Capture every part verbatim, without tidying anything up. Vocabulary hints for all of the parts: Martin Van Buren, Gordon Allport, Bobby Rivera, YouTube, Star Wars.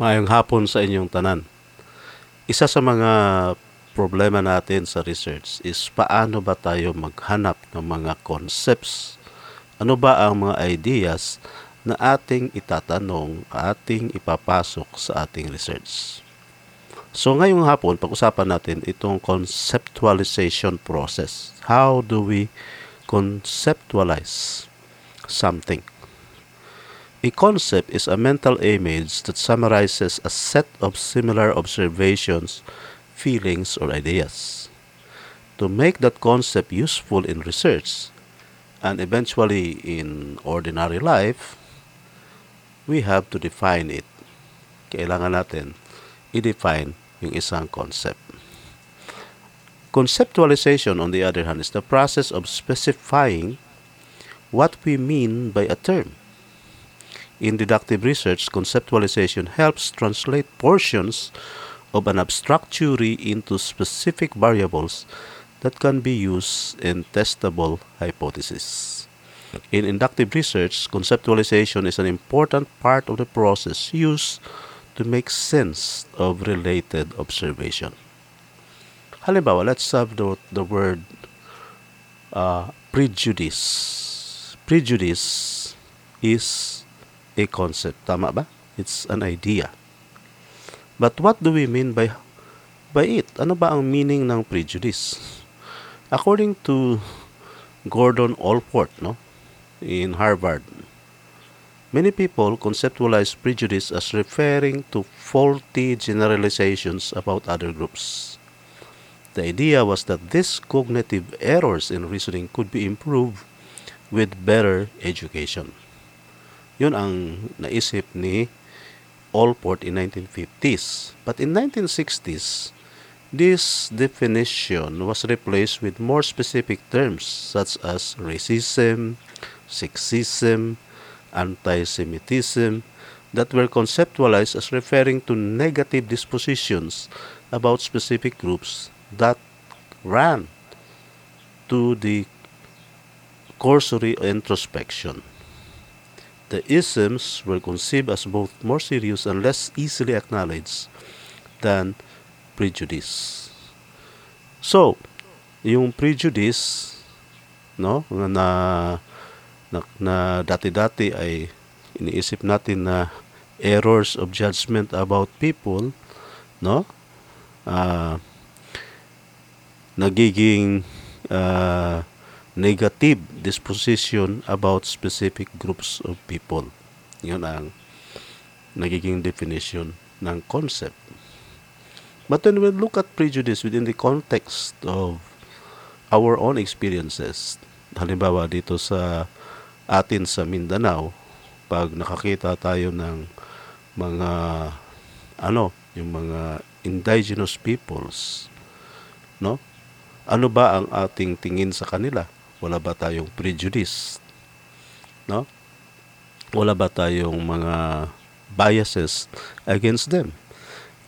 Maayong hapon sa inyong tanan. Isa sa mga problema natin sa research is paano ba tayo maghanap ng mga concepts? Ano ba ang mga ideas na ating itatanong, ating ipapasok sa ating research? So ngayong hapon, pag-usapan natin itong conceptualization process. How do we conceptualize something? A concept is a mental image that summarizes a set of similar observations, feelings, or ideas. To make that concept useful in research and eventually in ordinary life, we have to define it. Kailangan natin i-define yung isang concept. Conceptualization, on the other hand, is the process of specifying what we mean by a term. In deductive research, conceptualization helps translate portions of an abstract theory into specific variables that can be used in testable hypotheses. In inductive research, conceptualization is an important part of the process used to make sense of related observation. Halimbawa, let's have the, the word uh, prejudice. Prejudice is a concept, tama ba? It's an idea. But what do we mean by by it? Ano ba ang meaning ng prejudice? According to Gordon Allport, no, in Harvard, many people conceptualize prejudice as referring to faulty generalizations about other groups. The idea was that these cognitive errors in reasoning could be improved with better education. Yun ang naisip ni Allport in nineteen fifties. But in nineteen sixties, this definition was replaced with more specific terms such as racism, sexism, anti-Semitism that were conceptualized as referring to negative dispositions about specific groups that ran to the cursory introspection. The isms were conceived as both more serious and less easily acknowledged than prejudice. So, yung prejudice, no, na na, na dati-dati ay iniisip natin na errors of judgment about people, no, uh, nagiging uh, negative disposition about specific groups of people. Yun ang nagiging definition ng concept. But when we look at prejudice within the context of our own experiences, halimbawa dito sa atin sa Mindanao, pag nakakita tayo ng mga ano, yung mga indigenous peoples, no? Ano ba ang ating tingin sa kanila? Wala ba tayong prejudice? No? Wala ba tayong mga biases against them?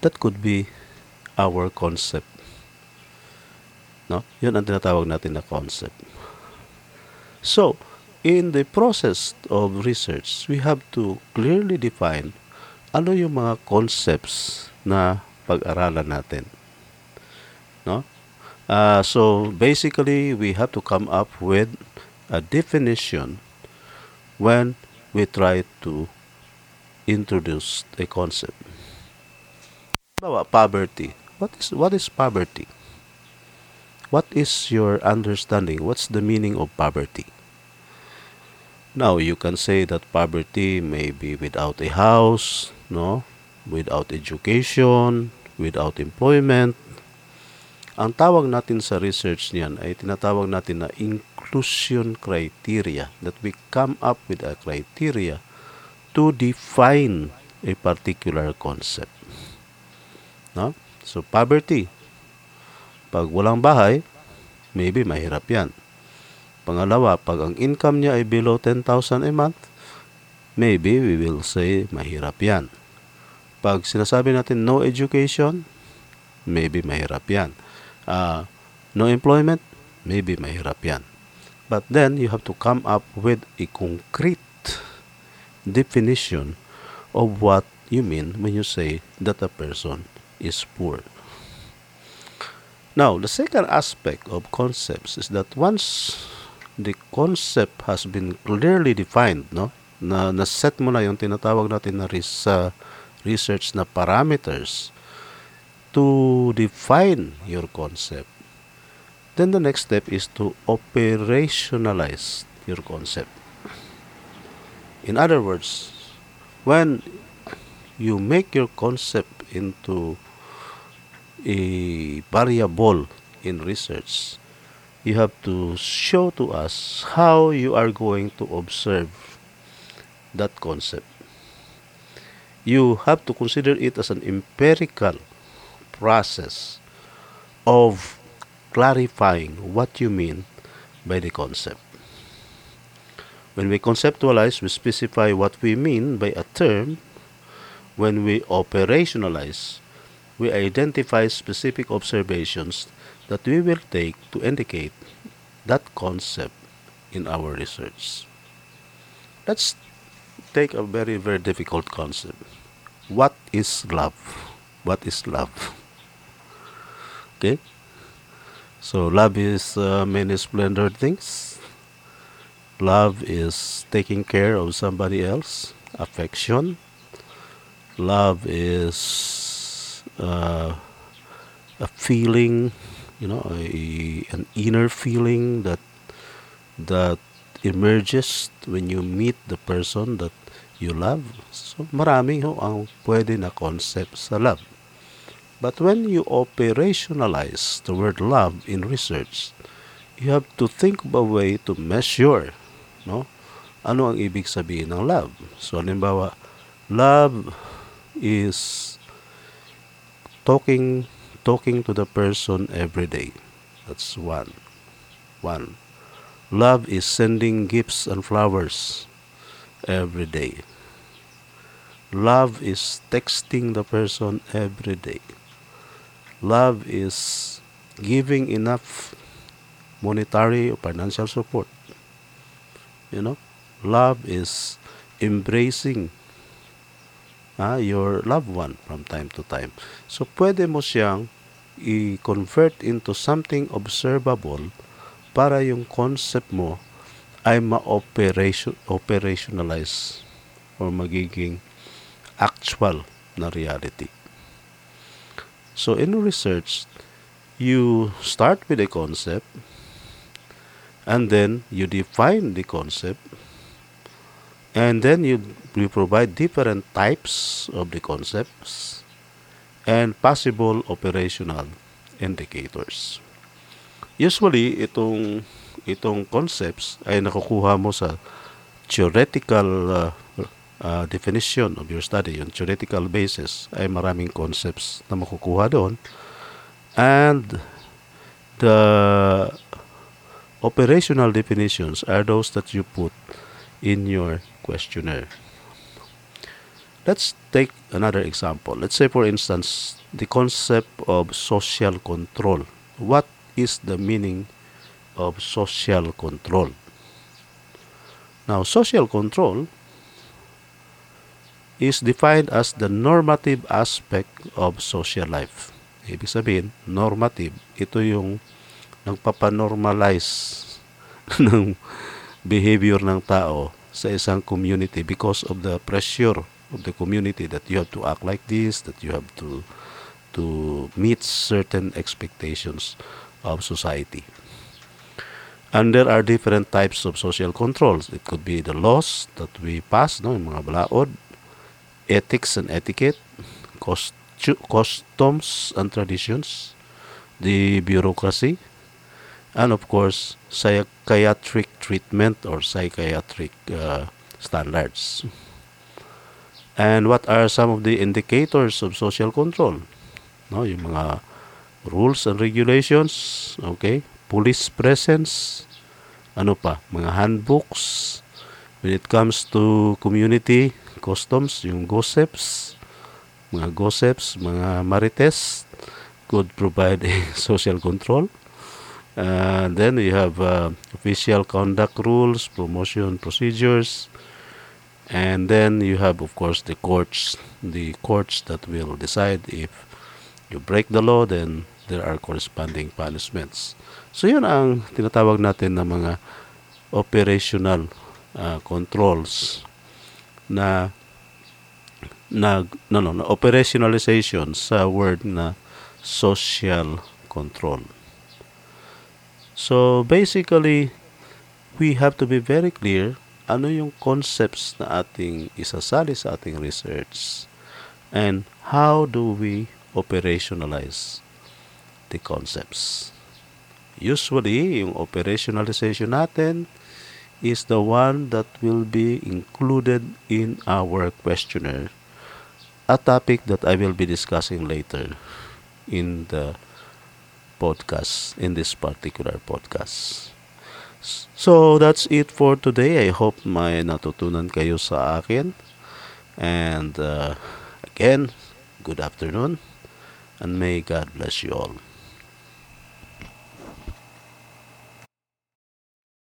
That could be our concept. No? Yun ang tinatawag natin na concept. So, in the process of research, we have to clearly define ano yung mga concepts na pag-aralan natin. No? Uh, so basically, we have to come up with a definition when we try to introduce a concept. About poverty. What is what is poverty? What is your understanding? What's the meaning of poverty? Now you can say that poverty may be without a house, no, without education, without employment. Ang tawag natin sa research niyan ay tinatawag natin na inclusion criteria, that we come up with a criteria to define a particular concept. No? So, poverty. Pag walang bahay, maybe mahirap yan. Pangalawa, pag ang income niya ay below ten thousand a month, maybe we will say mahirap yan. Pag sinasabi natin no education, maybe mahirap yan. Uh, no employment, maybe mahirap yan. But then you have to come up with a concrete definition of what you mean when you say that a person is poor. Now, the second aspect of concepts is that once the concept has been clearly defined, no, na naset mo na yung tinatawag natin na res, uh, research na parameters to define your concept, then the next step is to operationalize your concept. In other words, when you make your concept into a variable in research, you have to show to us how you are going to observe that concept. You have to consider it as an empirical process of clarifying what you mean by the concept. When we conceptualize, we specify what we mean by a term. When we operationalize, we identify specific observations that we will take to indicate that concept in our research. Let's take a very, very difficult concept. What is love? What is love? Okay? So love is uh, many splendid things. Love is taking care of somebody else. Affection. Love is uh, a feeling, you know, a, an inner feeling that that emerges when you meet the person that you love. So marami ho ang pwede na concept sa love. But when you operationalize the word love in research, you have to think of a way to measure, no? Ano ang ibig sabihin ng love? So halimbawa, love is talking talking to the person every day. That's one. One. Love is sending gifts and flowers every day. Love is texting the person every day. Love is giving enough monetary or financial support. You know, love is embracing uh, your loved one from time to time. So, pwede mo siyang i-convert into something observable para yung concept mo ay ma-operation, operationalize or magiging actual na reality. So, in research, you start with a concept and then you define the concept and then you, you provide different types of the concepts and possible operational indicators. Usually, itong, itong concepts ay nakukuha mo sa theoretical uh, uh, definition of your study. Yung theoretical basis ay maraming concepts na makukuha doon. And the operational definitions are those that you put in your questionnaire. Let's take another example. Let's say, for instance, the concept of social control. What is the meaning of social control? Now, social control is defined as the normative aspect of social life. Ibig sabihin, normative. Ito yung nagpapanormalize ng behavior ng tao sa isang community because of the pressure of the community that you have to act like this, that you have to to meet certain expectations of society. And there are different types of social controls. It could be the laws that we pass, no, yung mga balaod, ethics and etiquette, costu- customs and traditions, the bureaucracy, and of course, psychiatric treatment or psychiatric uh, standards. And what are some of the indicators of social control? No, yung mga rules and regulations, okay? Police presence, ano pa? Mga handbooks. When it comes to community customs, yung gossips, mga gossips, mga marites could provide a social control. Uh, then you have uh, official conduct rules, promotion procedures, And then you have, of course, the courts, the courts that will decide if you break the law, then there are corresponding punishments. So yun ang tinatawag natin na mga operational uh, controls na na no no na operationalization sa word na social control. So basically, we have to be very clear ano yung concepts na ating isasali sa ating research and how do we operationalize the concepts. Usually, yung operationalization natin is the one that will be included in our questionnaire, a topic that I will be discussing later in the podcast, in this particular podcast. So that's it for today. I hope may natutunan kayo sa akin. And uh, again, good afternoon, and may God bless you all.